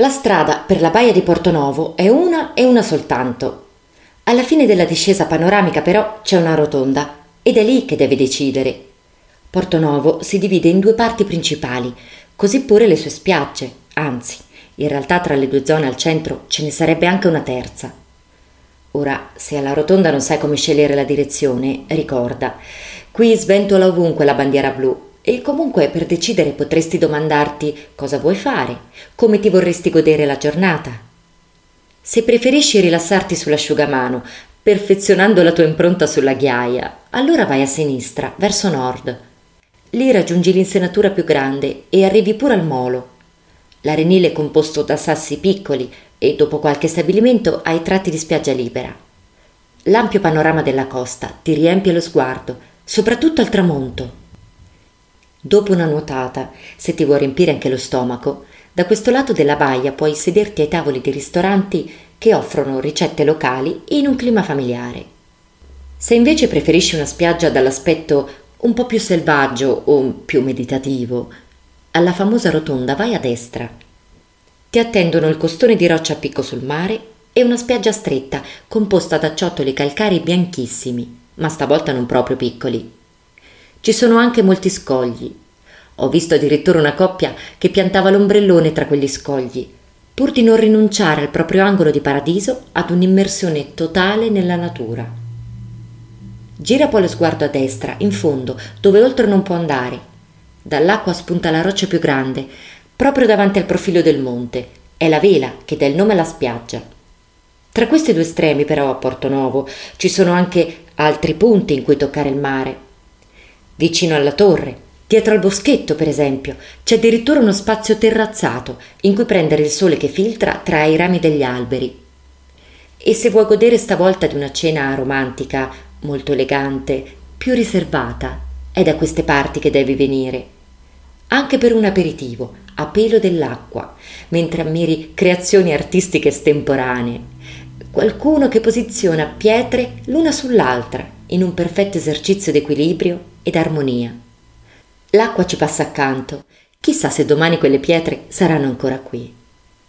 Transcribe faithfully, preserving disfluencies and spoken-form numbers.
La strada per la baia di Portonovo è una e una soltanto. Alla fine della discesa panoramica però c'è una rotonda ed è lì che deve decidere. Portonovo si divide in due parti principali, così pure le sue spiagge, anzi, in realtà tra le due zone al centro ce ne sarebbe anche una terza. Ora, se alla rotonda non sai come scegliere la direzione, ricorda, qui sventola ovunque la bandiera blu. E comunque per decidere potresti domandarti cosa vuoi fare, come ti vorresti godere la giornata. Se preferisci rilassarti sull'asciugamano, perfezionando la tua impronta sulla ghiaia, allora vai a sinistra, verso nord. Lì raggiungi l'insenatura più grande e arrivi pure al molo. L'arenile è composto da sassi piccoli e dopo qualche stabilimento hai tratti di spiaggia libera. L'ampio panorama della costa ti riempie lo sguardo, soprattutto al tramonto. Dopo una nuotata, se ti vuoi riempire anche lo stomaco, da questo lato della baia puoi sederti ai tavoli di ristoranti che offrono ricette locali in un clima familiare. Se invece preferisci una spiaggia dall'aspetto un po' più selvaggio o più meditativo, alla famosa rotonda vai a destra. Ti attendono il costone di roccia a picco sul mare e una spiaggia stretta composta da ciottoli calcarei bianchissimi, ma stavolta non proprio piccoli. Ci sono anche molti scogli. Ho visto addirittura una coppia che piantava l'ombrellone tra quegli scogli, pur di non rinunciare al proprio angolo di paradiso ad un'immersione totale nella natura. Gira poi lo sguardo a destra, in fondo, dove oltre non può andare. Dall'acqua spunta la roccia più grande, proprio davanti al profilo del monte. È la Vela che dà il nome alla spiaggia. Tra questi due estremi, però, a Portonovo ci sono anche altri punti in cui toccare il mare. Vicino alla torre, dietro al boschetto per esempio, c'è addirittura uno spazio terrazzato in cui prendere il sole che filtra tra i rami degli alberi. E se vuoi godere stavolta di una cena romantica, molto elegante, più riservata, è da queste parti che devi venire. Anche per un aperitivo, a pelo dell'acqua, mentre ammiri creazioni artistiche estemporanee. Qualcuno che posiziona pietre l'una sull'altra in un perfetto esercizio d'equilibrio ed armonia. L'acqua ci passa accanto, chissà se domani quelle pietre saranno ancora qui.